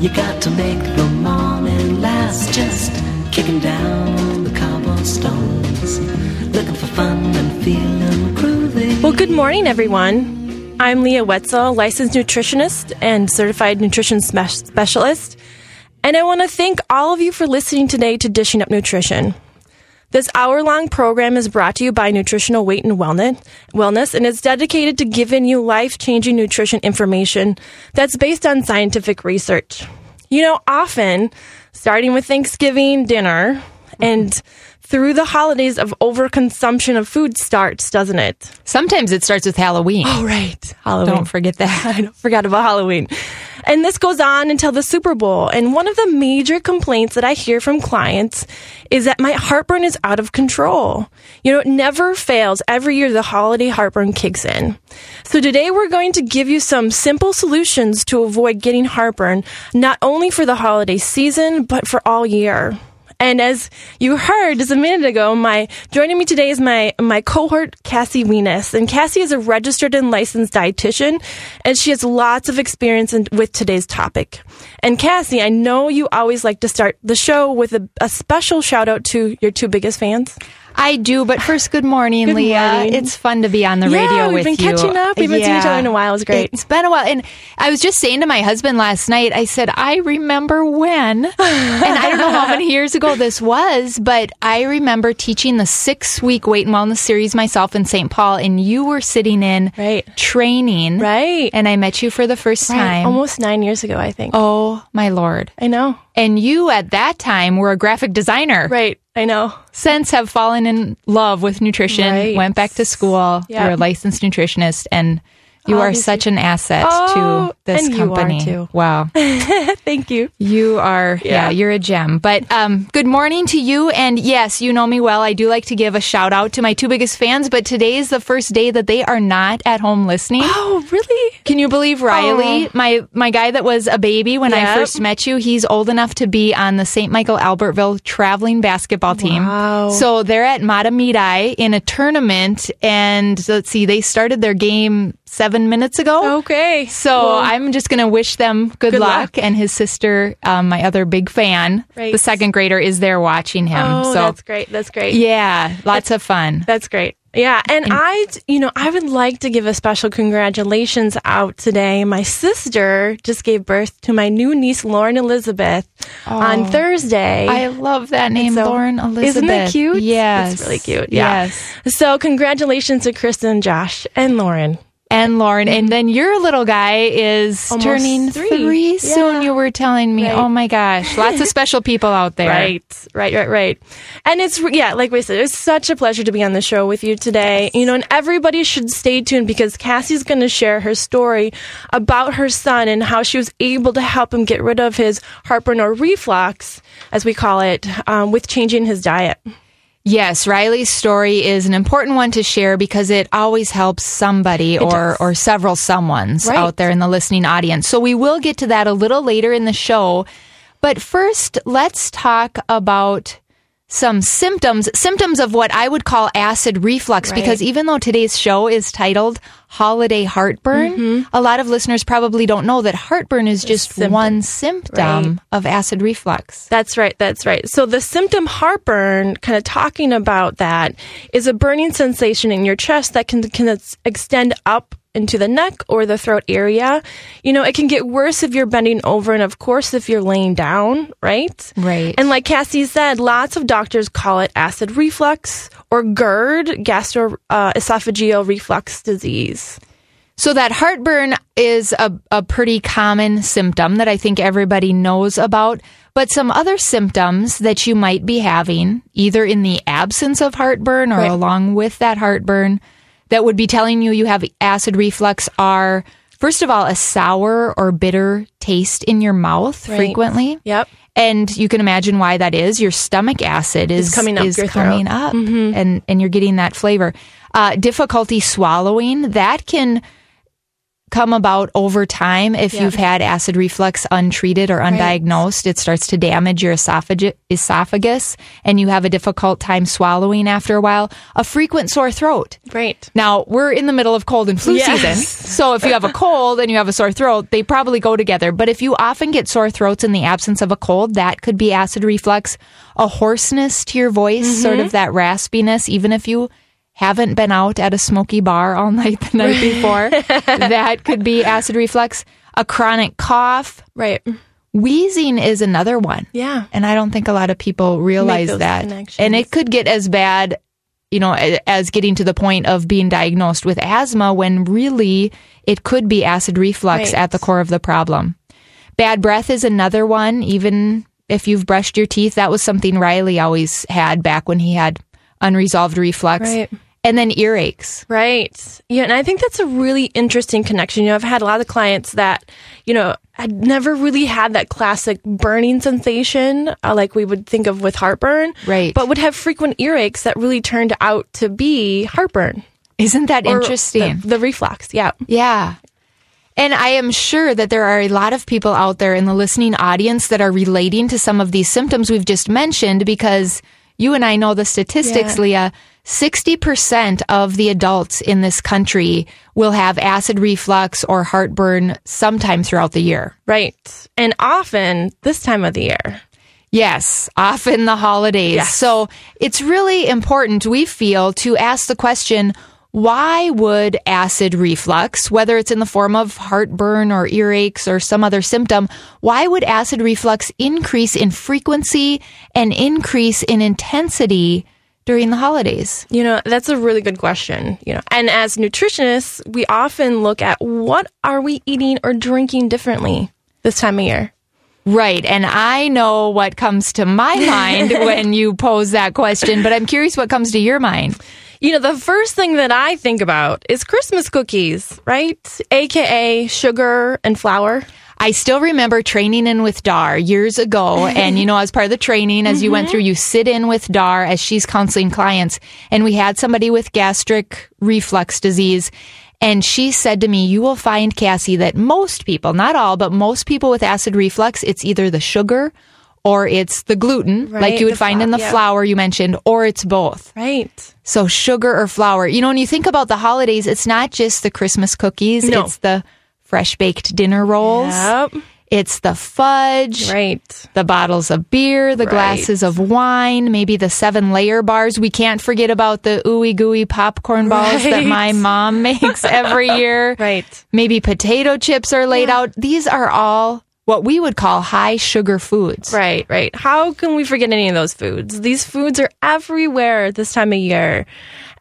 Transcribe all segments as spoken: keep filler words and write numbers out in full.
You got to make the morning last, just kicking down the cobblestones, looking for fun and feeling groovy. Well, good morning, everyone. I'm Leah Wetzel, licensed nutritionist and certified nutrition spe- specialist. And I want to thank all of you for listening today to Dishing Up Nutrition. This hour-long program is brought to you by Nutritional Weight and Wellness, and is dedicated to giving you life-changing nutrition information that's based on scientific research. You know, often, starting with Thanksgiving dinner and through the holidays, of overconsumption of food starts, doesn't it? Sometimes it starts with Halloween. Oh, right. Halloween. Don't forget that. I forgot about Halloween. And this goes on until the Super Bowl. And one of the major complaints that I hear from clients is that my heartburn is out of control. You know, it never fails. Every year, the holiday heartburn kicks in. So today, we're going to give you some simple solutions to avoid getting heartburn, not only for the holiday season, but for all year. And as you heard just a minute ago, my joining me today is my, my cohort, Cassie Wienes. And Cassie is a registered and licensed dietitian, and she has lots of experience in, with today's topic. And Cassie, I know you always like to start the show with a, a special shout out to your two biggest fans. I do, but first, good morning, good Leah. Morning. It's fun to be on the yeah, radio with you. We've been catching up. We haven't yeah. seen each other in a while. It's great. It's been a while. And I was just saying to my husband last night, I said, I remember when, and I don't know how many years ago this was, but I remember teaching the six-week Weight and Wellness series myself in Saint Paul, and you were sitting in right. training. Right. And I met you for the first right. time. Almost nine years ago, I think. Oh, my Lord. I know. And you, at that time, were a graphic designer. Right. I know. Since have fallen in love with nutrition, right. went back to school, yep. you're a licensed nutritionist, and you Obviously. are such an asset oh, to this and company. You are too. Wow. Thank you. You are, yeah. yeah, you're a gem. But um, good morning to you. And yes, you know me well. I do like to give a shout out to my two biggest fans, but today is the first day that they are not at home listening. Oh, really? Can you believe Riley, oh. my, my guy that was a baby when yep. I first met you, he's old enough to be on the Saint Michael Albertville traveling basketball team. Wow. So they're at Matamirai in a tournament. And let's see, they started their game seven minutes ago. Okay. So well, I'm just going to wish them good, good luck. luck. And his sister, um, my other big fan, right. the second grader, is there watching him. Oh, so that's great. That's great. Yeah. Lots that's, of fun. That's great. Yeah. And, and I, you know, I would like to give a special congratulations out today. My sister just gave birth to my new niece, Lauren Elizabeth, oh, on Thursday. I love that name, so, Lauren Elizabeth. Isn't it cute? Yes. It's really cute. Yeah. Yes. So congratulations to Kristen, Josh, and Lauren. And Lauren, and then your little guy is almost turning three, three soon, yeah. you were telling me. Right. Oh my gosh, lots of special people out there. Right, right, right, right. And it's, yeah, like we said, it's such a pleasure to be on the show with you today. Yes. You know, and everybody should stay tuned because Cassie's going to share her story about her son and how she was able to help him get rid of his heartburn or reflux, as we call it, um, with changing his diet. Yes, Riley's story is an important one to share because it always helps somebody or, or several someones right. out there in the listening audience. So we will get to that a little later in the show. But first, let's talk about some symptoms, symptoms of what I would call acid reflux, right. because even though today's show is titled Holiday Heartburn, mm-hmm. a lot of listeners probably don't know that heartburn is just symptom. one symptom right. of acid reflux. That's right. That's right. So the symptom heartburn, kind of talking about that, is a burning sensation in your chest that can, can extend up into the neck or the throat area. You know, it can get worse if you're bending over and, of course, if you're laying down, right? Right. And like Cassie said, lots of doctors call it acid reflux or GERD, gastroesophageal uh, reflux disease. So that heartburn is a, a pretty common symptom that I think everybody knows about. But some other symptoms that you might be having, either in the absence of heartburn or right. along with that heartburn, that would be telling you you have acid reflux are, first of all, a sour or bitter taste in your mouth right. frequently. Yep. And you can imagine why that is. Your stomach acid is it's coming up, is coming up mm-hmm. and, and you're getting that flavor. Uh, difficulty swallowing, that can come about over time. If yeah. you've had acid reflux untreated or undiagnosed, right. it starts to damage your esophagus and you have a difficult time swallowing after a while. A frequent sore throat. Right. Now, we're in the middle of cold and flu yes. season. So if you have a cold and you have a sore throat, they probably go together. But if you often get sore throats in the absence of a cold, that could be acid reflux. A hoarseness to your voice, mm-hmm. sort of that raspiness, even if you haven't been out at a smoky bar all night the night before. That could be acid reflux. A chronic cough. Right. Wheezing is another one. Yeah. And I don't think a lot of people realize that. And it could get as bad, you know, as getting to the point of being diagnosed with asthma when really it could be acid reflux right. at the core of the problem. Bad breath is another one. Even if you've brushed your teeth, that was something Riley always had back when he had unresolved reflux. Right. And then earaches. Right. Yeah, and I think that's a really interesting connection. You know, I've had a lot of clients that, you know, I'd never really had that classic burning sensation uh, like we would think of with heartburn, right. but would have frequent earaches that really turned out to be heartburn. Isn't that or interesting? The, the reflux, yeah. Yeah. And I am sure that there are a lot of people out there in the listening audience that are relating to some of these symptoms we've just mentioned because you and I know the statistics, yeah. Leah. sixty percent of the adults in this country will have acid reflux or heartburn sometime throughout the year. Right. And often this time of the year. Yes. Often the holidays. Yes. So it's really important, we feel, to ask the question, why would acid reflux, whether it's in the form of heartburn or earaches or some other symptom, why would acid reflux increase in frequency and increase in intensity during the holidays? You know, that's a really good question. You know, and as nutritionists, we often look at what are we eating or drinking differently this time of year. Right. And I know what comes to my mind when you pose that question, but I'm curious what comes to your mind. You know, the first thing that I think about is Christmas cookies, right? A K A sugar and flour. I still remember training in with Dar years ago. And, you know, as part of the training, as mm-hmm. you went through, you sit in with Dar as she's counseling clients. And we had somebody with gastric reflux disease. And she said to me, you will find, Cassie, that most people, not all, but most people with acid reflux, it's either the sugar or it's the gluten, right, like you would find fla- in the yeah. flour you mentioned, or it's both. Right. So sugar or flour. You know, when you think about the holidays, it's not just the Christmas cookies. No. It's the fresh baked dinner rolls. Yep. It's the fudge. Right. The bottles of beer, the right. glasses of wine, maybe the seven layer bars. We can't forget about the ooey gooey popcorn balls right. that my mom makes every year. Right. Maybe potato chips are laid yeah. out. These are all what we would call high sugar foods. Right, right. How can we forget any of those foods? These foods are everywhere this time of year.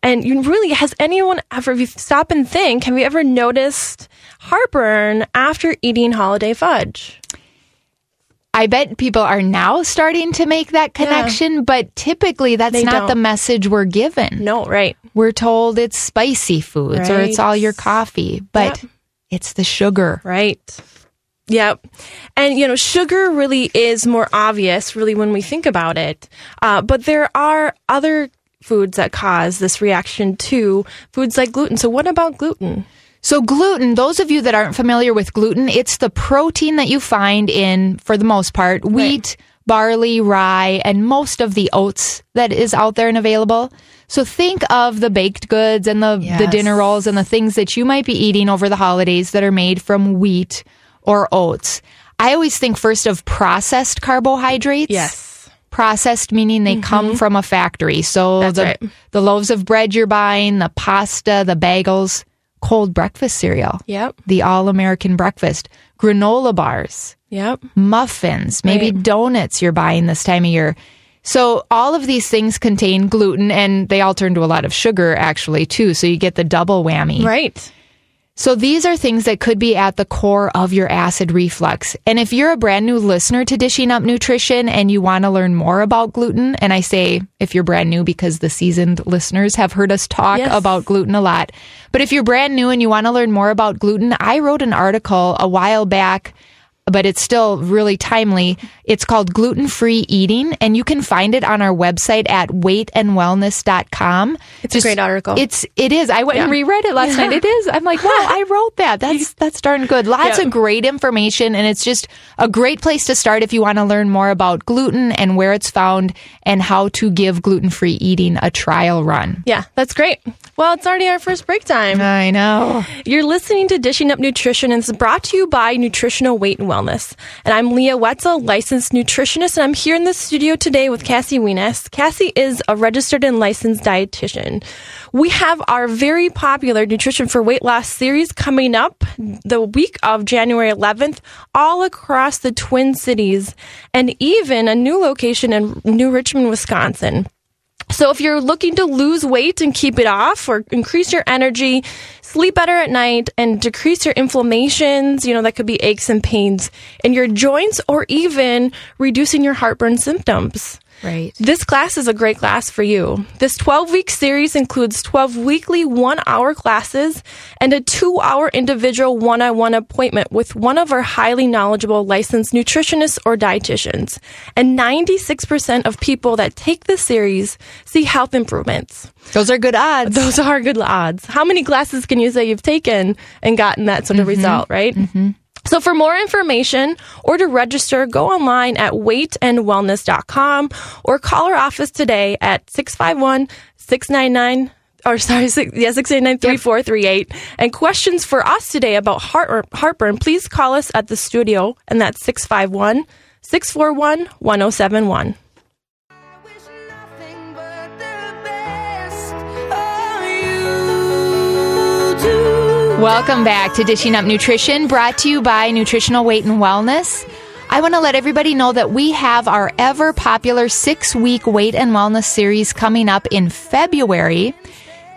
And you really, has anyone ever, if you stop and think, have you ever noticed heartburn after eating holiday fudge? I bet people are now starting to make that connection, yeah. but typically that's they not don't. the message we're given. No, right. We're told it's spicy foods right. or it's all your coffee, but yep. it's the sugar. Right. Yep. And, you know, sugar really is more obvious, really, when we think about it. Uh, but there are other foods that cause this reaction to foods like gluten. So what about gluten? So gluten, those of you that aren't familiar with gluten, it's the protein that you find in, for the most part, wheat, right. barley, rye, and most of the oats that is out there and available. So think of the baked goods and the, yes. the dinner rolls and the things that you might be eating over the holidays that are made from wheat or oats. I always think first of processed carbohydrates. Yes. Processed, meaning they mm-hmm. come from a factory. So That's the, right. the loaves of bread you're buying, the pasta, the bagels. Cold breakfast cereal. Yep. The all-American breakfast. Granola bars. Yep. Muffins. Maybe right. donuts you're buying this time of year. So all of these things contain gluten, and they all turn to a lot of sugar, actually, too. So you get the double whammy. Right. So these are things that could be at the core of your acid reflux. And if you're a brand new listener to Dishing Up Nutrition and you want to learn more about gluten, and I say if you're brand new because the seasoned listeners have heard us talk yes. about gluten a lot. But if you're brand new and you want to learn more about gluten, I wrote an article a while back but it's still really timely. It's called Gluten-Free Eating, and you can find it on our website at weight and wellness dot com. It's Just, a great article. It's, it is. I went yeah. and reread it last yeah. night. It is. I'm like, wow, I wrote that. That's, that's darn good. Lots yeah. of great information, and it's just a great place to start if you want to learn more about gluten and where it's found and how to give gluten-free eating a trial run. Yeah, that's great. Well, it's already our first break time. I know. You're listening to Dishing Up Nutrition, and it's brought to you by Nutritional Weight and Wellness. And I'm Leah Wetzel, licensed nutritionist, and I'm here in the studio today with Cassie Wienes. Cassie is a registered and licensed dietitian. We have our very popular Nutrition for Weight Loss series coming up the week of January eleventh, all across the Twin Cities, and even a new location in New Richmond, Wisconsin. So if you're looking to lose weight and keep it off, or increase your energy, sleep better at night, and decrease your inflammations, you know, that could be aches and pains in your joints, or even reducing your heartburn symptoms. Right. This class is a great class for you. This twelve-week series includes twelve weekly one-hour classes and a two-hour individual one-on-one appointment with one of our highly knowledgeable licensed nutritionists or dietitians. And ninety-six percent of people that take this series see health improvements. Those are good odds. Those are good odds. How many classes can you say you've taken and gotten that sort of mm-hmm. result, right? Mm-hmm. So for more information or to register, go online at weight and wellness dot com or call our office today at six five one, six nine nine, or sorry, yeah, six eight nine, three four three eight. And questions for us today about heart, heartburn, please call us at the studio, and that's six five one, six four one, one zero seven one. Welcome back to Dishing Up Nutrition, brought to you by Nutritional Weight and Wellness. I want to let everybody know that we have our ever-popular six-week Weight and Wellness series coming up in February.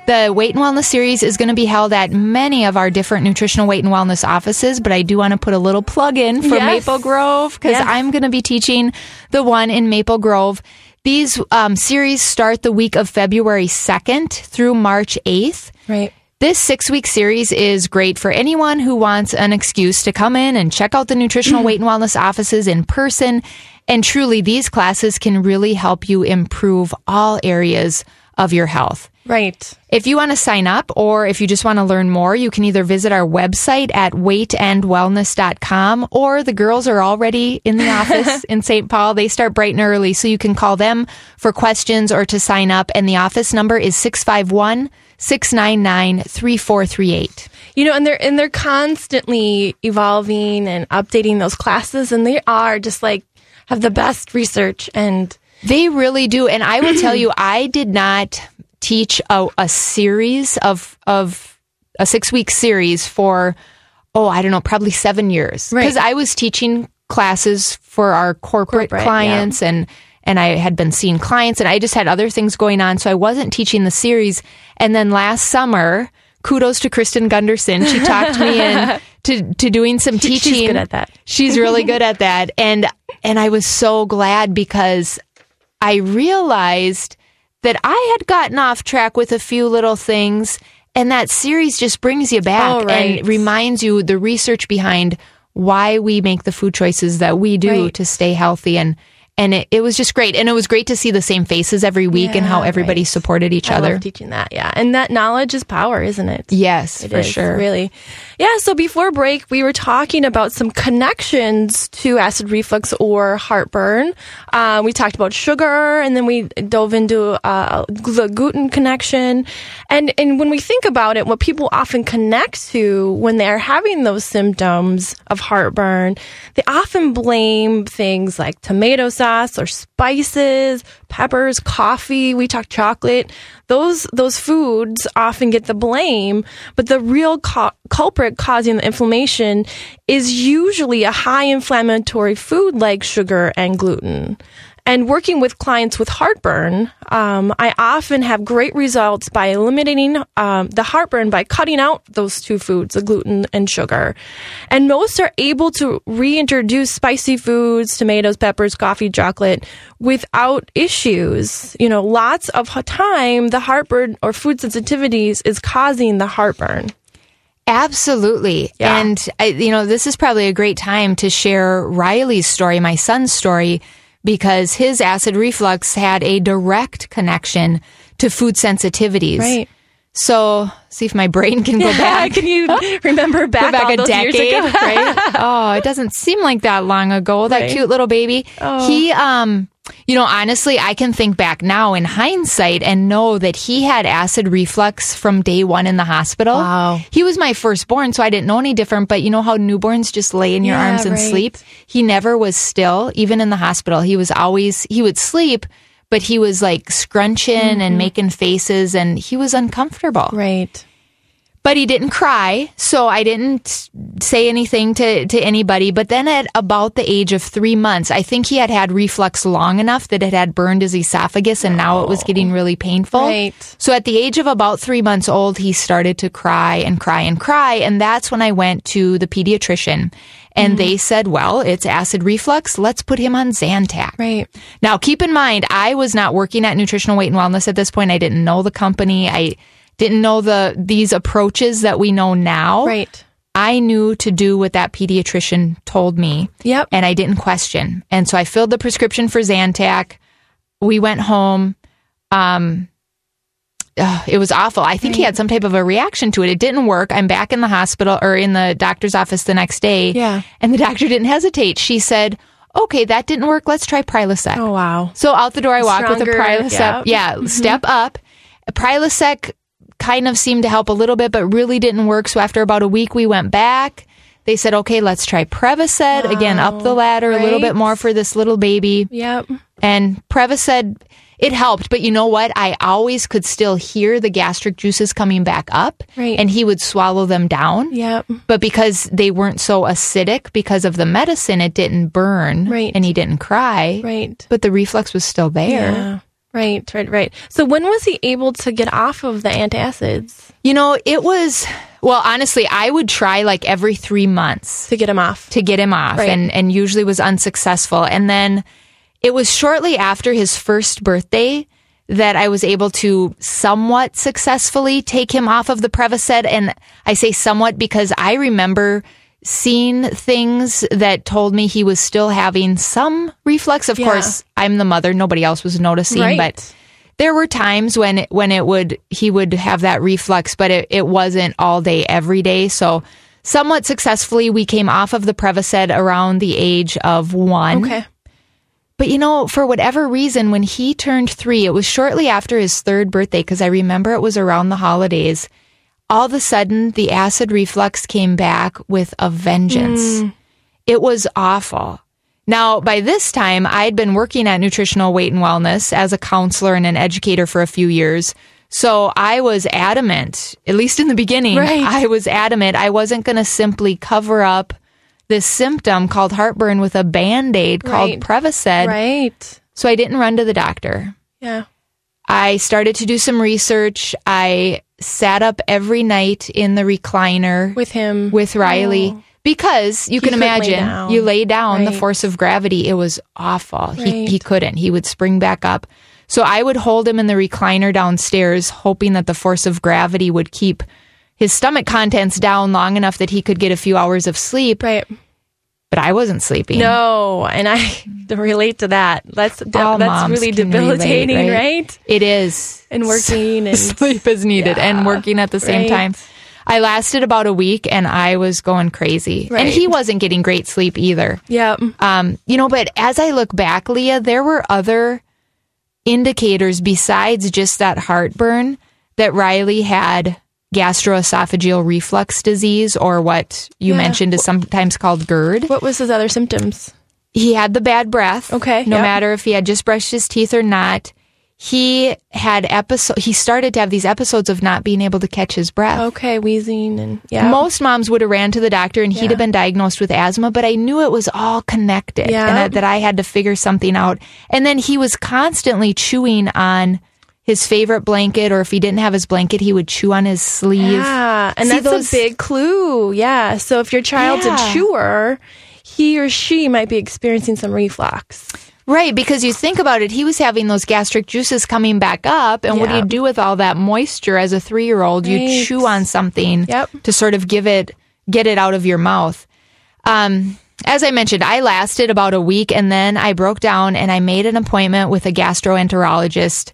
The Weight and Wellness series is going to be held at many of our different Nutritional Weight and Wellness offices, but I do want to put a little plug in for yes. Maple Grove, because yes. I'm going to be teaching the one in Maple Grove. These um, series start the week of February second through March eighth. Right. This six-week series is great for anyone who wants an excuse to come in and check out the Nutritional Weight and Wellness offices in person. And truly, these classes can really help you improve all areas of your health. Right. If you want to sign up, or if you just want to learn more, you can either visit our website at weight and wellness dot com, or the girls are already in the office in Saint Paul. They start bright and early, so you can call them for questions or to sign up. And the office number is six five one, six nine nine, three four three eight. You know, and they're and they're constantly evolving and updating those classes, and they are just like have the best research, and they really do. And I will tell you, I did not teach a, a series of of a six week series for oh I don't know probably seven years because right. I was teaching classes for our corporate, corporate clients yeah. and. And I had been seeing clients, and I just had other things going on, so I wasn't teaching the series. And then last summer, kudos to Kristen Gunderson. She talked me in to, to doing some she, teaching. She's good at that. She's really good at that. And and I was so glad, because I realized that I had gotten off track with a few little things, and that series just brings you back oh, right. and reminds you the research behind why we make the food choices that we do right. to stay healthy. And And it, it was just great. And it was great to see the same faces every week yeah, and how everybody right. supported each I other. I love teaching that, yeah. And that knowledge is power, isn't it? Yes, it for is, sure. Really. Yeah, so before break, we were talking about some connections to acid reflux or heartburn. Uh, we talked about sugar, and then we dove into uh, the gluten connection. And, and when we think about it, what people often connect to when they're having those symptoms of heartburn, they often blame things like tomato sauce, or spices, peppers, coffee. We talk chocolate. Those those foods often get the blame, but the real cu- culprit causing the inflammation is usually a high inflammatory food like sugar and gluten. And working with clients with heartburn, um, I often have great results by eliminating um, the heartburn by cutting out those two foods, the gluten and sugar. And most are able to reintroduce spicy foods, tomatoes, peppers, coffee, chocolate, without issues. You know, lots of time, the heartburn or food sensitivities is causing the heartburn. Absolutely. Yeah. And, I, you know, this is probably a great time to share Riley's story, my son's story, because his acid reflux had a direct connection to food sensitivities. Right. So, see if my brain can go back. Can you remember back, back all those decade, years ago? Right? Oh, it doesn't seem like that long ago. That right. cute little baby. Oh. He, um, you know, honestly, I can think back now in hindsight and know that he had acid reflux from day one in the hospital. Wow. He was my firstborn, so I didn't know any different. But you know how newborns just lay in your yeah, arms and right. sleep? He never was still, even in the hospital. He was always, he would sleep. But he was like scrunching mm-hmm. and making faces, and he was uncomfortable. Right. But he didn't cry, so I didn't say anything to, to anybody. But then at about the age of three months, I think he had had reflux long enough that it had burned his esophagus, and oh. now it was getting really painful. Right. So at the age of about three months old, he started to cry and cry and cry. And that's when I went to the pediatrician. And they said, well, it's acid reflux. Let's put him on Zantac. Right. Now, keep in mind, I was not working at Nutritional Weight and Wellness at this point. I didn't know the company. I didn't know the these approaches that we know now. Right. I knew to do what that pediatrician told me. Yep. And I didn't question. And so I filled the prescription for Zantac. We went home. Um, uh, it was awful. I think right. he had some type of a reaction to it. It didn't work. I'm back in the hospital or in the doctor's office the next day. Yeah. And the doctor didn't hesitate. She said, okay, that didn't work. Let's try Prilosec. Oh, wow. So out the door I walk Stronger, with a Prilosec. Yep. Yeah. Mm-hmm. Step up. Prilosec kind of seemed to help a little bit, but really didn't work. So after about a week, we went back. They said, okay, let's try Prevacid. Wow. Again, up the ladder right. a little bit more for this little baby. Yep. And Prevacid... it helped, but you know what? I always could still hear the gastric juices coming back up, right. and he would swallow them down. Yep. But because they weren't so acidic because of the medicine, it didn't burn, right. and he didn't cry, right. but the reflux was still there. Yeah. Right, right, right. So when was he able to get off of the antacids? You know, it was, well, honestly, I would try like every three months. To get him off. To get him off, right. and, and usually was unsuccessful. And then... it was shortly after his first birthday that I was able to somewhat successfully take him off of the Prevacid. And I say somewhat because I remember seeing things that told me he was still having some reflux. Of yeah. course, I'm the mother. Nobody else was noticing. Right. But there were times when it, when it would he would have that reflux, but it, it wasn't all day, every day. So somewhat successfully, we came off of the Prevacid around the age of one. Okay. But, you know, for whatever reason, when he turned three, it was shortly after his third birthday, because I remember it was around the holidays. All of a sudden, the acid reflux came back with a vengeance. Mm. It was awful. Now, by this time, I'd been working at Nutritional Weight and Wellness as a counselor and an educator for a few years. So I was adamant, at least in the beginning, right. I was adamant I wasn't going to simply cover up this symptom called heartburn with a Band-Aid called right. Prevacid. Right. So I didn't run to the doctor. Yeah. I started to do some research. I sat up every night in the recliner. With him. With Riley. Oh. Because you he can imagine, lay you lay down right. the force of gravity. It was awful. Right. He, he couldn't. He would spring back up. So I would hold him in the recliner downstairs, hoping that the force of gravity would keep his stomach contents down long enough that he could get a few hours of sleep. Right. But I wasn't sleeping. No, and I relate to that. That's de- that's really debilitating, relate, right? right? It is. And working and sleep is needed yeah, and working at the same right. time. I lasted about a week and I was going crazy. Right. And he wasn't getting great sleep either. Yeah. Um, you know, but as I look back, Leah, there were other indicators besides just that heartburn that Riley had gastroesophageal reflux disease, or what you yeah. mentioned is sometimes called GERD. What was his other symptoms? He had the bad breath. Okay. No yep. matter if he had just brushed his teeth or not. He had episode. He started to have these episodes of not being able to catch his breath. Okay, wheezing and yeah. Most moms would have ran to the doctor, and yeah. he'd have been diagnosed with asthma. But I knew it was all connected, yeah. and that, that I had to figure something out. And then he was constantly chewing on his favorite blanket, or if he didn't have his blanket, he would chew on his sleeve. Yeah, and See that's those? a big clue. Yeah, so if your child's yeah. a chewer, he or she might be experiencing some reflux. Right, because you think about it, he was having those gastric juices coming back up, and yeah. what do you do with all that moisture as a three-year-old? Right. You chew on something yep. to sort of give it, get it out of your mouth. Um, as I mentioned, I lasted about a week, and then I broke down, and I made an appointment with a gastroenterologist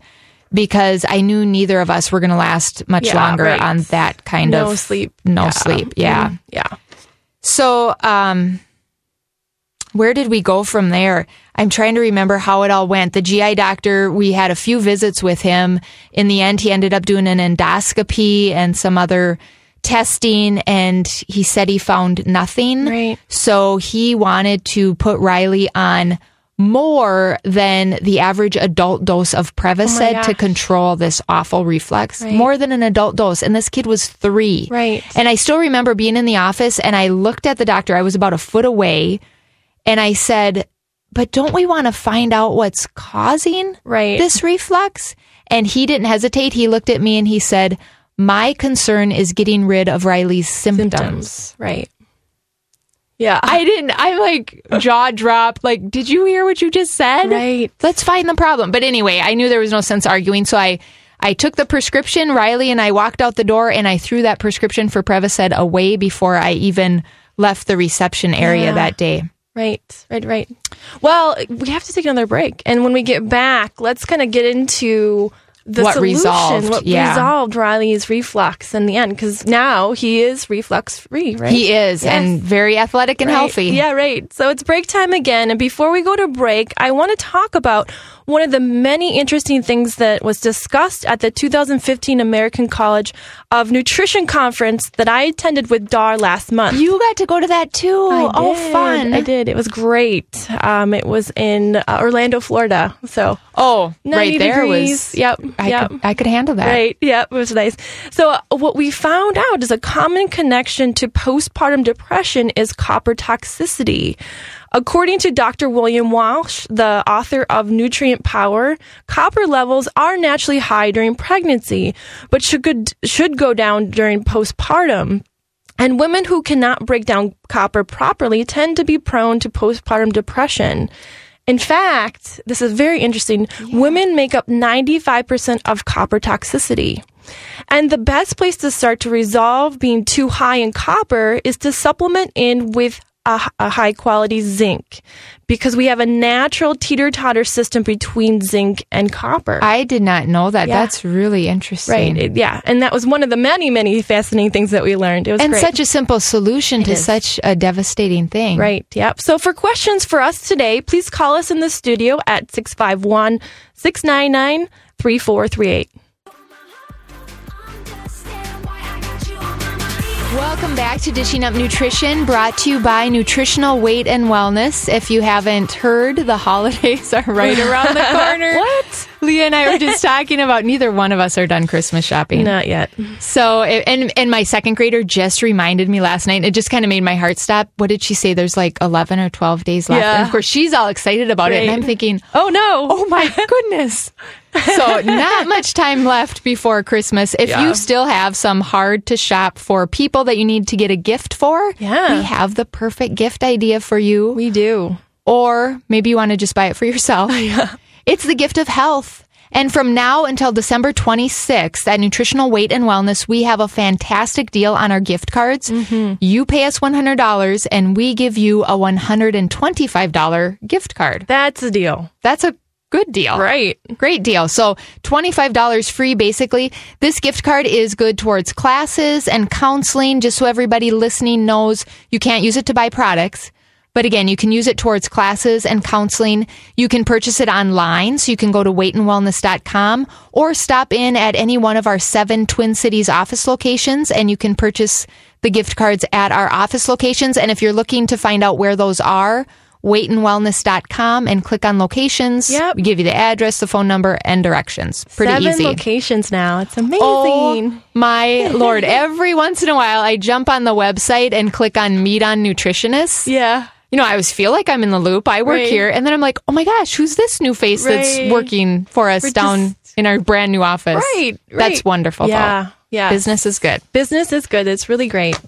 because I knew neither of us were going to last much yeah, longer right. on that kind no of... No sleep. No yeah. sleep, yeah. Mm-hmm. Yeah. So... Um, Where did we go from there? I'm trying to remember how it all went. The G I doctor, we had a few visits with him. In the end, he ended up doing an endoscopy and some other testing, and he said he found nothing. Right. So he wanted to put Riley on more than the average adult dose of Prevacid oh to control this awful reflux. Right. More than an adult dose. And this kid was three. Right. And I still remember being in the office, and I looked at the doctor. I was about a foot away. And I said, but don't we want to find out what's causing right. this reflux? And he didn't hesitate. He looked at me and he said, my concern is getting rid of Riley's symptoms. symptoms. Right. Yeah. I didn't, I'm like jaw dropped. Like, did you hear what you just said? Right. Let's find the problem. But anyway, I knew there was no sense arguing. So I, I took the prescription, Riley, and I walked out the door and I threw that prescription for Prevacid away before I even left the reception area yeah. that day. Right, right, right. Well, we have to take another break. And when we get back, let's kind of get into the what solution, resolved, what yeah. resolved Riley's reflux in the end. Because now he is reflux-free, right? He is, yes. and very athletic and right. healthy. Yeah, right. So it's break time again. And before we go to break, I want to talk about one of the many interesting things that was discussed at the two thousand fifteen American College of Nutrition Conference that I attended with Dar last month. You got to go to that too. I oh, did. fun. I did. It was great. Um, it was in uh, Orlando, Florida. So, oh, right there degrees. was. Yep. I, yep. Could, I could handle that. Right. Yep. It was nice. So, uh, what we found out is a common connection to postpartum depression is copper toxicity. According to Doctor William Walsh, the author of Nutrient Power, copper levels are naturally high during pregnancy, but should should go down during postpartum. And women who cannot break down copper properly tend to be prone to postpartum depression. In fact, this is very interesting, yeah. women make up ninety-five percent of copper toxicity. And the best place to start to resolve being too high in copper is to supplement in with A, a high-quality zinc, because we have a natural teeter-totter system between zinc and copper. I did not know that. Yeah. That's really interesting. Right, it, yeah. And that was one of the many, many fascinating things that we learned. It was And great. Such a simple solution it to is. such a devastating thing. Right, yep. So for questions for us today, please call us in the studio at six five one, six nine nine, three four three eight. Welcome back to Dishing Up Nutrition, brought to you by Nutritional Weight and Wellness. If you haven't heard, the holidays are right around the corner. What? Leah and I were just talking about neither one of us are done Christmas shopping. Not yet. So, and and my second grader just reminded me last night. It just kind of made my heart stop. What did she say? There's like eleven or twelve days left. Yeah. And of course, she's all excited about right. it. And I'm thinking, oh no. Oh my goodness. So not much time left before Christmas. If yeah. you still have some hard to shop for people that you need to get a gift for, yeah. we have the perfect gift idea for you. We do. Or maybe you want to just buy it for yourself. Yeah. It's the gift of health. And from now until December twenty-sixth at Nutritional Weight and Wellness, we have a fantastic deal on our gift cards. Mm-hmm. You pay us one hundred dollars and we give you a one hundred twenty-five dollars gift card. That's a deal. That's a good deal. Right. Great deal. So twenty-five dollars free, basically. This gift card is good towards classes and counseling, just so everybody listening knows you can't use it to buy products. But again, you can use it towards classes and counseling. You can purchase it online, so you can go to weight and wellness dot com or stop in at any one of our seven Twin Cities office locations, and you can purchase the gift cards at our office locations. And if you're looking to find out where those are, weight and wellness dot com and click on locations. Yep. We give you the address, the phone number, and directions. Pretty Seven easy. Seven locations now. It's amazing. Oh, my Lord. Every once in a while, I jump on the website and click on Meet on Nutritionists. Yeah. You know, I always feel like I'm in the loop. I work right. here. And then I'm like, oh my gosh, who's this new face right. that's working for us We're down just... in our brand new office? Right, right. That's wonderful. Yeah, though. yeah. Business is good. Business is good. It's really great.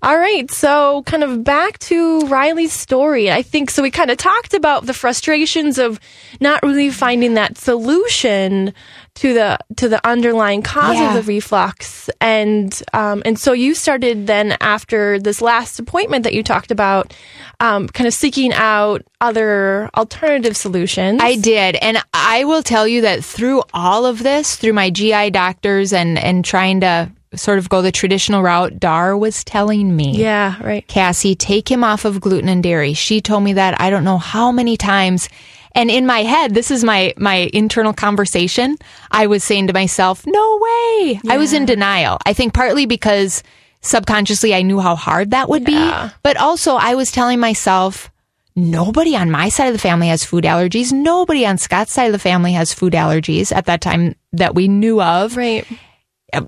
All right, so kind of back to Riley's story. I think so we kind of talked about the frustrations of not really finding that solution to the to the underlying cause yeah. of the reflux. And um, and so you started then after this last appointment that you talked about, um, kind of seeking out other alternative solutions. I did. And I will tell you that through all of this, through my G I doctors and, and trying to sort of go the traditional route, Dar was telling me, yeah, right, Cassie, take him off of gluten and dairy. She told me that I don't know how many times. And in my head, this is my, my internal conversation. I was saying to myself, no way. Yeah. I was in denial. I think partly because subconsciously I knew how hard that would yeah. be. But also I was telling myself, nobody on my side of the family has food allergies. Nobody on Scott's side of the family has food allergies at that time that we knew of. Right.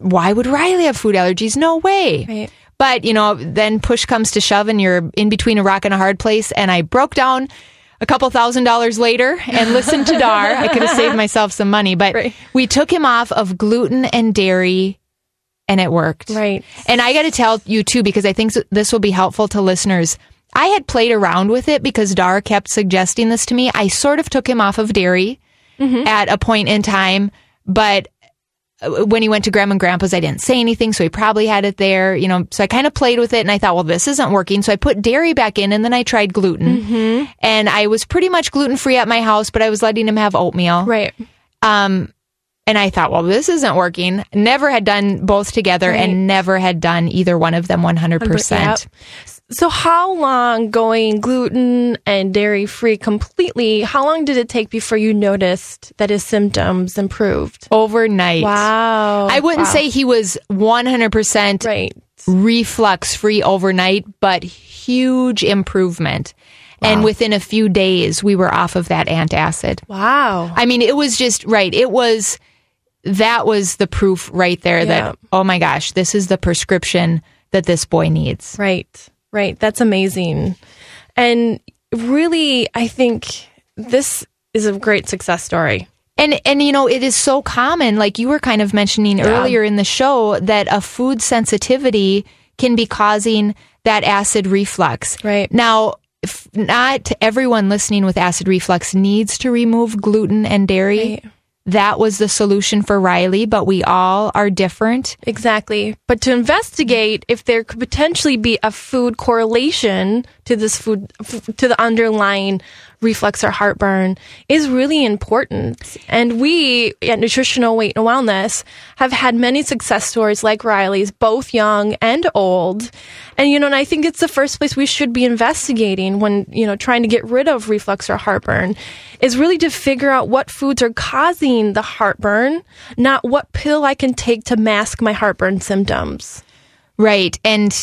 Why would Riley have food allergies? No way. Right. But, you know, then push comes to shove and you're in between a rock and a hard place. And I broke down a couple thousand dollars later and listened to Dar. I could have saved myself some money, but right. we took him off of gluten and dairy and it worked. Right. And I got to tell you too, because I think this will be helpful to listeners. I had played around with it because Dar kept suggesting this to me. I sort of took him off of dairy mm-hmm. at a point in time, but when he went to Grandma and Grandpa's, I didn't say anything, so he probably had it there, you know. So I kind of played with it, and I thought, well, this isn't working. So I put dairy back in, and then I tried gluten. Mm-hmm. And I was pretty much gluten-free at my house, but I was letting him have oatmeal. Right. Um, and I thought, well, this isn't working. Never had done both together right. and never had done either one of them one hundred percent. Yep. So how long going gluten and dairy-free completely, how long did it take before you noticed that his symptoms improved? Overnight. Wow. I wouldn't wow. say he was one hundred percent right. reflux-free overnight, but huge improvement. Wow. And within a few days, we were off of that antacid. Wow. I mean, it was just, right, it was, that was the proof right there yeah. that, oh my gosh, this is the prescription that this boy needs. Right. Right. That's amazing. And really, I think this is a great success story. And, and you know, it is so common, like you were kind of mentioning yeah. earlier in the show, that a food sensitivity can be causing that acid reflux. Right. Now, if not everyone listening with acid reflux needs to remove gluten and dairy. Right. That was the solution for Riley, but we all are different. Exactly. But to investigate if there could potentially be a food correlation to this food, f- to the underlying reflux or heartburn is really important. And we at Nutritional Weight and Wellness have had many success stories like Riley's, both young and old. And, you know, and I think it's the first place we should be investigating when, you know, trying to get rid of reflux or heartburn is really to figure out what foods are causing the heartburn, not what pill I can take to mask my heartburn symptoms. Right. And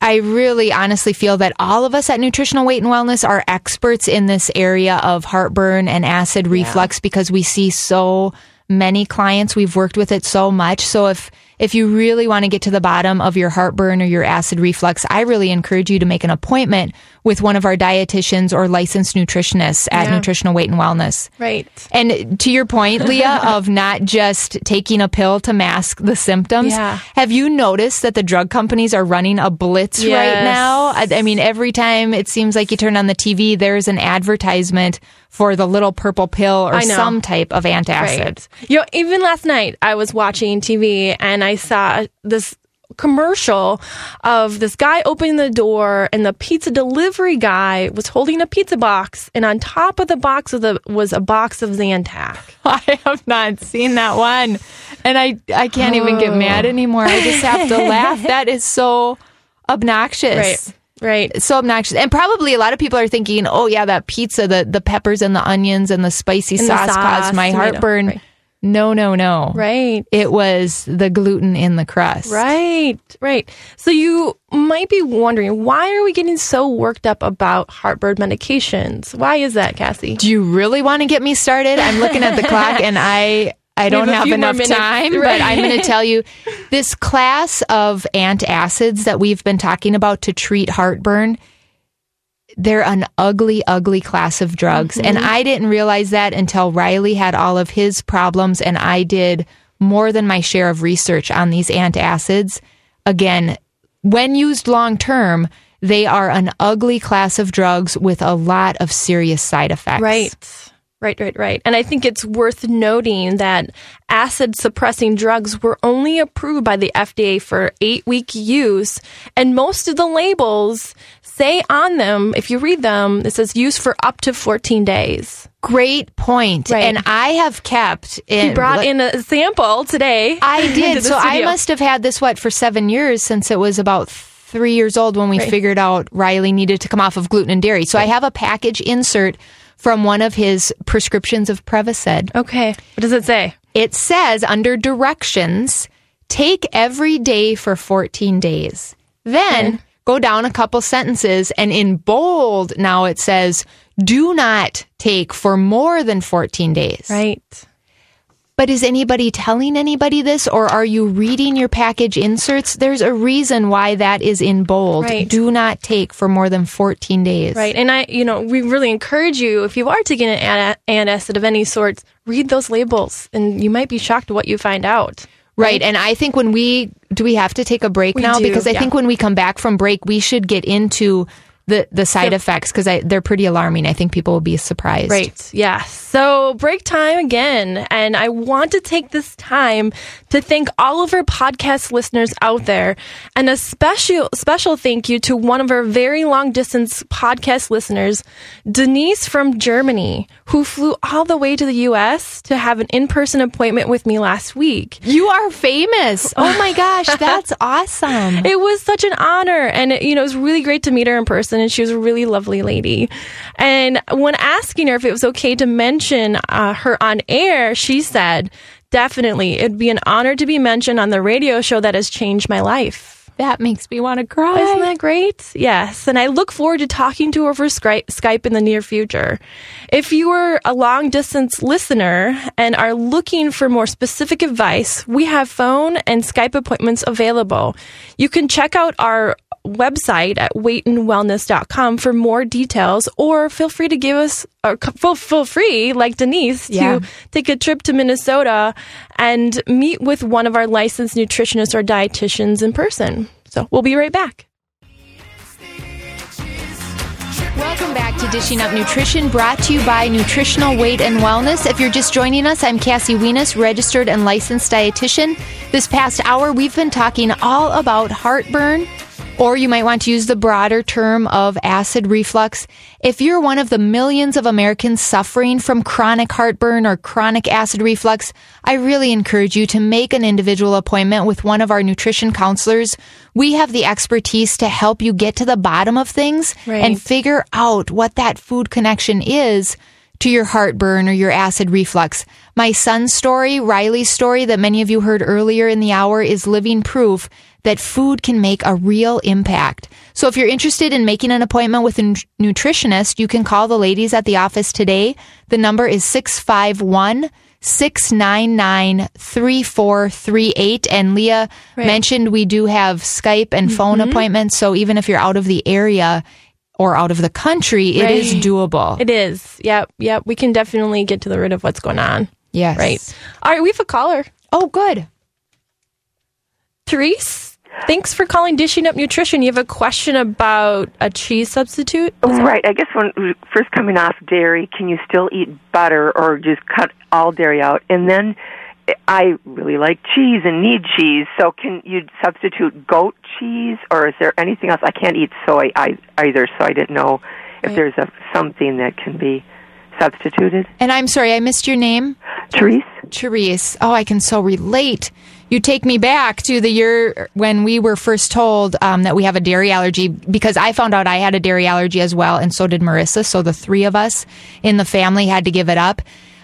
I really honestly feel that all of us at Nutritional Weight and Wellness are experts in this area of heartburn and acid reflux yeah. because we see so many clients. We've worked with it so much. So if, if you really want to get to the bottom of your heartburn or your acid reflux, I really encourage you to make an appointment with one of our dietitians or licensed nutritionists at yeah. Nutritional Weight and Wellness. Right. And to your point, Leah, of not just taking a pill to mask the symptoms, yeah. have you noticed that the drug companies are running a blitz yes. right now? I, I mean, every time it seems like you turn on the T V, there's an advertisement for the little purple pill or some type of antacid. Right. You know, even last night, I was watching T V and I saw this commercial of this guy opening the door and the pizza delivery guy was holding a pizza box and on top of the box was a, was a box of Zantac. I have not seen that one. And I, I can't oh. even get mad anymore. I just have to laugh. That is so obnoxious. Right. Right. So obnoxious. And probably a lot of people are thinking, oh yeah, that pizza, the, the peppers and the onions and the spicy and sauce, the sauce caused my tomato. Heartburn. Right. No, no, no. Right. It was the gluten in the crust. Right, right. So you might be wondering, why are we getting so worked up about heartburn medications? Why is that, Cassie? Do you really want to get me started? I'm looking at the clock and I I don't have, have enough time, right. but I'm going to tell you, this class of antacids that we've been talking about to treat heartburn, they're an ugly, ugly class of drugs. Mm-hmm. And I didn't realize that until Riley had all of his problems. And I did more than my share of research on these antacids. Again, when used long term, they are an ugly class of drugs with a lot of serious side effects. Right. Right, right, right. And I think it's worth noting that acid-suppressing drugs were only approved by the F D A for eight-week use, and most of the labels say on them, if you read them, it says use for up to fourteen days. Great point. Right. And I have kept... In, he brought in a sample today. I did. So studio. I must have had this, what, for seven years since it was about three years old when we right. figured out Riley needed to come off of gluten and dairy. So right. I have a package insert from one of his prescriptions of Prevacid. Okay. What does it say? It says under directions, take every day for fourteen days. Then okay. go down a couple sentences, and in bold now it says, do not take for more than fourteen days. Right. But is anybody telling anybody this, or are you reading your package inserts? There's a reason why that is in bold. Right. Do not take for more than fourteen days. Right. And I, you know, we really encourage you, if you are taking an antacid of any sort, read those labels, and you might be shocked what you find out. Right. right. And I think when we, do we have to take a break we now? Do, because I yeah. think when we come back from break, we should get into The the side yep. effects, because they're pretty alarming. I think people will be surprised. Right. Yeah. So break time again. And I want to take this time to thank all of our podcast listeners out there. And a special, special thank you to one of our very long distance podcast listeners, Denise from Germany, who flew all the way to the U S to have an in-person appointment with me last week. You are famous. Oh my gosh. That's awesome. It was such an honor. And, it, you know, it was really great to meet her in person. And she was a really lovely lady. And when asking her if it was okay to mention uh, her on air, she said, definitely, it'd be an honor to be mentioned on the radio show that has changed my life. That makes me want to cry. Isn't that great? Yes. And I look forward to talking to her over Skype in the near future. If you are a long distance listener and are looking for more specific advice, we have phone and Skype appointments available. You can check out our website at weight and wellness dot com for more details, or feel free to give us or feel, feel free like Denise yeah. to take a trip to Minnesota and meet with one of our licensed nutritionists or dietitians in person. So we'll be right back. Welcome back to Dishing Up Nutrition, brought to you by Nutritional Weight and Wellness. If you're just joining us, I'm Cassie Wienes, registered and licensed dietitian. This past hour, we've been talking all about heartburn, or you might want to use the broader term of acid reflux. If you're one of the millions of Americans suffering from chronic heartburn or chronic acid reflux, I really encourage you to make an individual appointment with one of our nutrition counselors. We have the expertise to help you get to the bottom of things right. and figure out what that food connection is to your heartburn or your acid reflux. My son's story, Riley's story, that many of you heard earlier in the hour, is living proof that food can make a real impact. So if you're interested in making an appointment with a n- nutritionist, you can call the ladies at the office today. The number is six five one, six nine nine, three four three eight. And Leah right. mentioned we do have Skype and phone mm-hmm. appointments. So even if you're out of the area or out of the country, it right. is doable. It is. Yep. Yep. We can definitely get to the root of what's going on. Yes. Right. All right. We have a caller. Oh, good. Therese? Thanks for calling Dishing Up Nutrition. You have a question about a cheese substitute? Right. I guess when first coming off dairy, can you still eat butter or just cut all dairy out? And then I really like cheese and need cheese, so can you substitute goat cheese, or is there anything else? I can't eat soy either, so I didn't know if right. there's a, something that can be substituted. And I'm sorry, I missed your name. Therese. Therese. Oh, I can so relate. You take me back to the year when we were first told um, that we have a dairy allergy, because I found out I had a dairy allergy as well, and so did Marissa. So the three of us in the family had to give it up.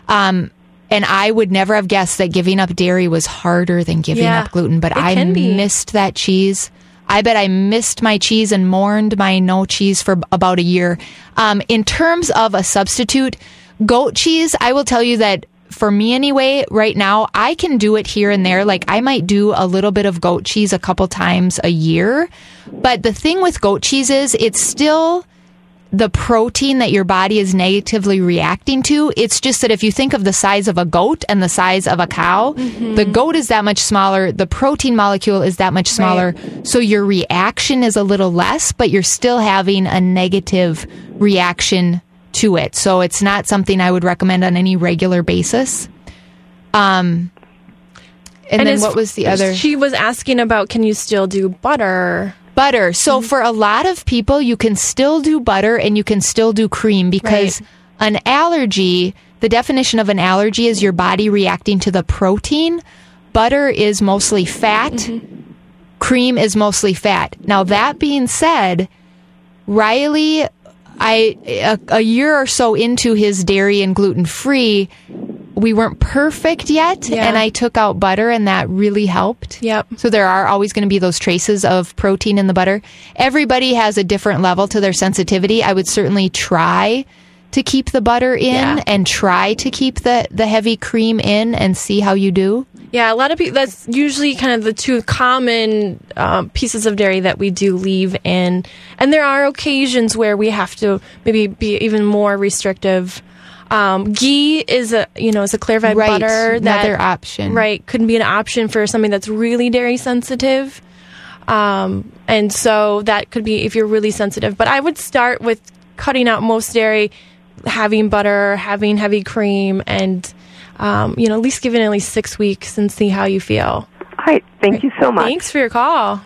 Um, and I would never have guessed that giving up dairy was harder than giving yeah, up gluten, but I missed that cheese. I bet I missed my cheese and mourned my no cheese for about a year. Um, in terms of a substitute, goat cheese, I will tell you that for me anyway, right now, I can do it here and there. Like, I might do a little bit of goat cheese a couple times a year. But the thing with goat cheese is it's still the protein that your body is negatively reacting to. It's just that if you think of the size of a goat and the size of a cow, mm-hmm. the goat is that much smaller. The protein molecule is that much smaller. Right. So your reaction is a little less, but you're still having a negative reaction to it. So it's not something I would recommend on any regular basis. Um, and, and then what was the other? She was asking about, can you still do butter? Butter. So for a lot of people, you can still do butter and you can still do cream, because right. an allergy, the definition of an allergy is your body reacting to the protein. Butter is mostly fat. Mm-hmm. Cream is mostly fat. Now, that being said, Riley, I, a, a year or so into his dairy and gluten-free, we weren't perfect yet, yeah. and I took out butter, and that really helped. Yep. So there are always going to be those traces of protein in the butter. Everybody has a different level to their sensitivity. I would certainly try to keep the butter in yeah. and try to keep the, the heavy cream in and see how you do. Yeah, a lot of people, that's usually kind of the two common um, pieces of dairy that we do leave in. And there are occasions where we have to maybe be even more restrictive. Um, ghee is a, you know, is a clarified right. butter. Another that, option. Right. Could be an option for somebody that's really dairy sensitive. Um, and so that could be if you're really sensitive. But I would start with cutting out most dairy, having butter, having heavy cream, and, um, you know, at least give it at least six weeks and see how you feel. All right. Thank right. you so much. Thanks for your call.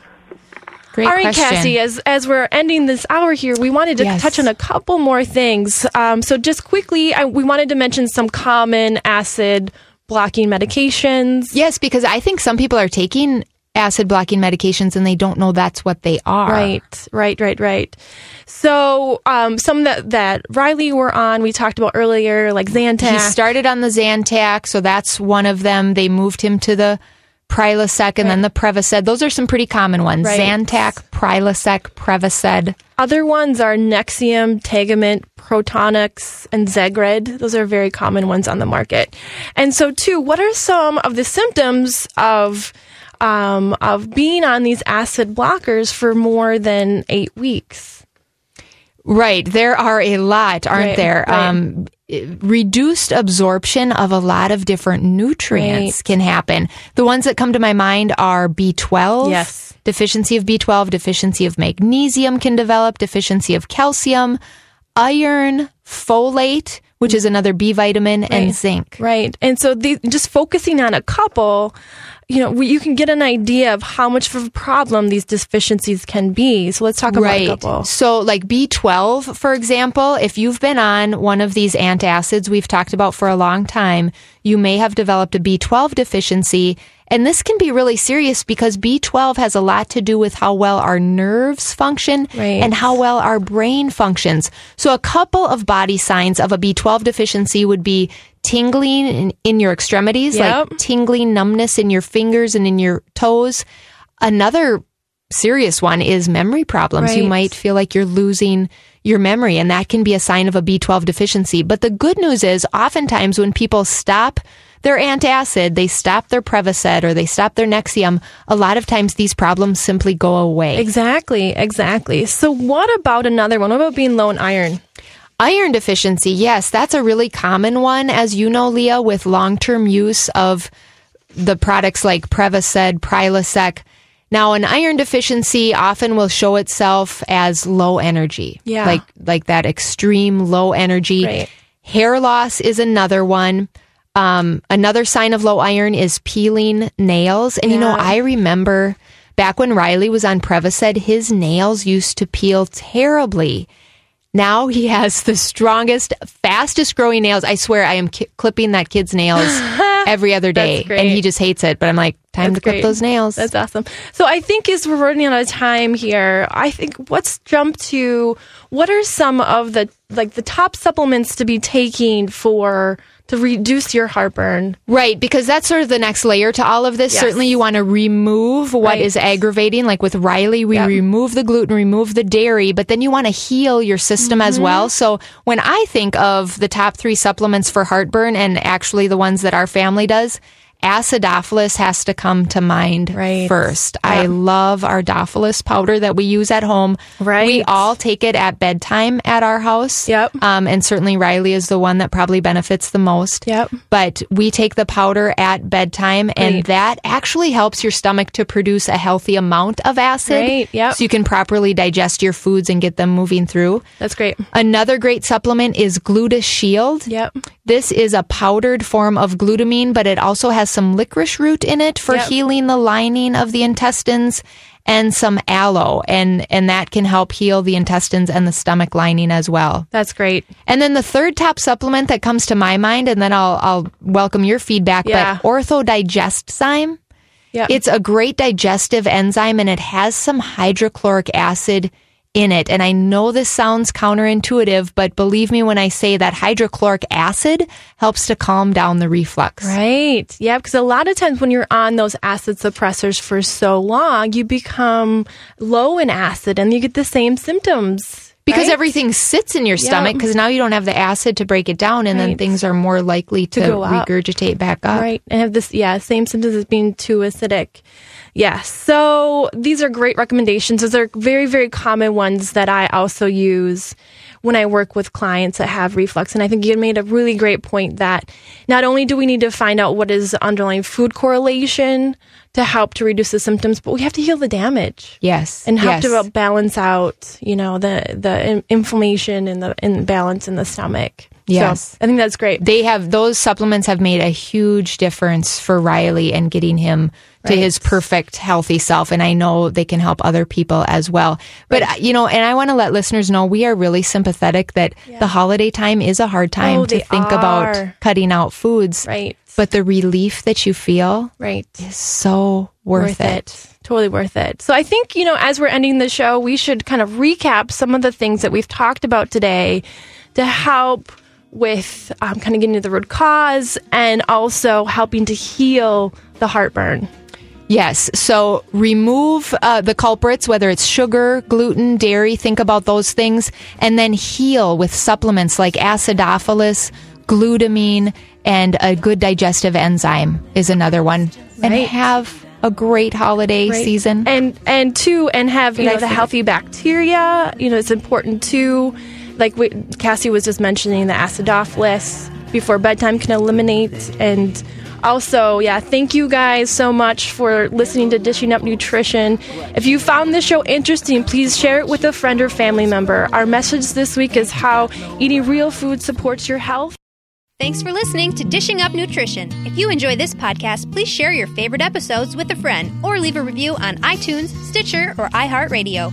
Great All right, question. Cassie, as, as we're ending this hour here, we wanted to yes. touch on a couple more things. Um, so just quickly, I, we wanted to mention some common acid-blocking medications. Yes, because I think some people are taking acid-blocking medications and they don't know that's what they are. Right, right, right, right. So um, some that, that Riley were on, we talked about earlier, like Zantac. He started on the Zantac, so that's one of them. They moved him to the Prilosec, and right. then the Prevacid. Those are some pretty common ones. Right. Zantac, Prilosec, Prevacid. Other ones are Nexium, Tagamet, Protonix, and Zegred. Those are very common ones on the market. And so, too, what are some of the symptoms of um, of being on these acid blockers for more than eight weeks? Right. There are a lot, aren't right. there? Right. Um, reduced absorption of a lot of different nutrients right. can happen. The ones that come to my mind are B twelve, yes. deficiency of B twelve, deficiency of magnesium can develop, deficiency of calcium, iron, folate, which is another B vitamin, right. and zinc. Right. And so the, just focusing on a couple, you know, we, you can get an idea of how much of a problem these deficiencies can be. So let's talk about right. a couple. So like B twelve, for example, if you've been on one of these antacids we've talked about for a long time, you may have developed a B twelve deficiency. And this can be really serious because B twelve has a lot to do with how well our nerves function right. and how well our brain functions. So a couple of body signs of a B twelve deficiency would be tingling in, in your extremities, yep. like tingling numbness in your fingers and in your toes. Another serious one is memory problems. Right. You might feel like you're losing your memory, and that can be a sign of a B twelve deficiency. But the good news is oftentimes when people stop their antacid, they stop their Prevacid, or they stop their Nexium, a lot of times these problems simply go away. Exactly, exactly. So what about another one? What about being low in iron? Iron deficiency, yes, that's a really common one, as you know, Leah, with long-term use of the products like Prevacid, Prilosec. Now, an iron deficiency often will show itself as low energy, yeah. like, like that extreme low energy. Right. Hair loss is another one. Um, another sign of low iron is peeling nails. And, yeah. you know, I remember back when Riley was on Prevacid, his nails used to peel terribly. Now he has the strongest, fastest growing nails. I swear I am ki- clipping that kid's nails every other day. And he just hates it. But I'm like, time That's to great. clip those nails. That's awesome. So I think as we're running out of time here, I think let's jump to what are some of the, like, the top supplements to be taking for to reduce your heartburn. Right, because that's sort of the next layer to all of this. Yes. Certainly you want to remove what right. is aggravating. Like with Riley, we yep. remove the gluten, remove the dairy, but then you want to heal your system mm-hmm. as well. So when I think of the top three supplements for heartburn, and actually the ones that our family does, acidophilus has to come to mind right. first. Yeah. I love our Dophilus powder that we use at home. Right. We all take it at bedtime at our house. Yep. Um, and certainly Riley is the one that probably benefits the most. Yep. But we take the powder at bedtime, right. and that actually helps your stomach to produce a healthy amount of acid. Right. Yep. So you can properly digest your foods and get them moving through. That's great. Another great supplement is Glutashield. Yep. This is a powdered form of glutamine, but it also has some licorice root in it for yep. healing the lining of the intestines, and some aloe, and, and that can help heal the intestines and the stomach lining as well. That's great. And then the third top supplement that comes to my mind, and then I'll I'll welcome your feedback, yeah. but Ortho Digestzyme. Yep. It's a great digestive enzyme, and it has some hydrochloric acid in it. And I know this sounds counterintuitive, but believe me when I say that hydrochloric acid helps to calm down the reflux. Right. Yeah, because a lot of times when you're on those acid suppressors for so long, you become low in acid and you get the same symptoms. Because right? everything sits in your stomach, because yep. now you don't have the acid to break it down, and right. then things are more likely to, to regurgitate back up. Right. And have this, yeah, same symptoms as being too acidic. Yeah, so these are great recommendations. Those are very, very common ones that I also use when I work with clients that have reflux. And I think you made a really great point that not only do we need to find out what is the underlying food correlation to help to reduce the symptoms, but we have to heal the damage. Yes. And help yes. to balance out, you know, the, the inflammation and the imbalance in the stomach. Yes. So I think that's great. They have, those supplements have made a huge difference for Riley and getting him right. to his perfect healthy self. And I know they can help other people as well. But, right. you know, and I want to let listeners know we are really sympathetic that yeah. the holiday time is a hard time oh, to think are. about cutting out foods. Right. But the relief that you feel right. is so worth, worth it. it. Totally worth it. So I think, you know, as we're ending the show, we should kind of recap some of the things that we've talked about today to help with um, kind of getting to the root cause and also helping to heal the heartburn. Yes. So remove uh, the culprits, whether it's sugar, gluten, dairy, think about those things, and then heal with supplements like acidophilus, glutamine, and a good digestive enzyme is another one. Right. And have a great holiday right. season. And, and two, and have you nice know the healthy bacteria. You know, it's important too. Like we, Cassie was just mentioning, the acidophilus before bedtime can eliminate. And also, yeah, thank you guys so much for listening to Dishing Up Nutrition. If you found this show interesting, please share it with a friend or family member. Our message this week is how eating real food supports your health. Thanks for listening to Dishing Up Nutrition. If you enjoy this podcast, please share your favorite episodes with a friend or leave a review on iTunes, Stitcher, or iHeartRadio.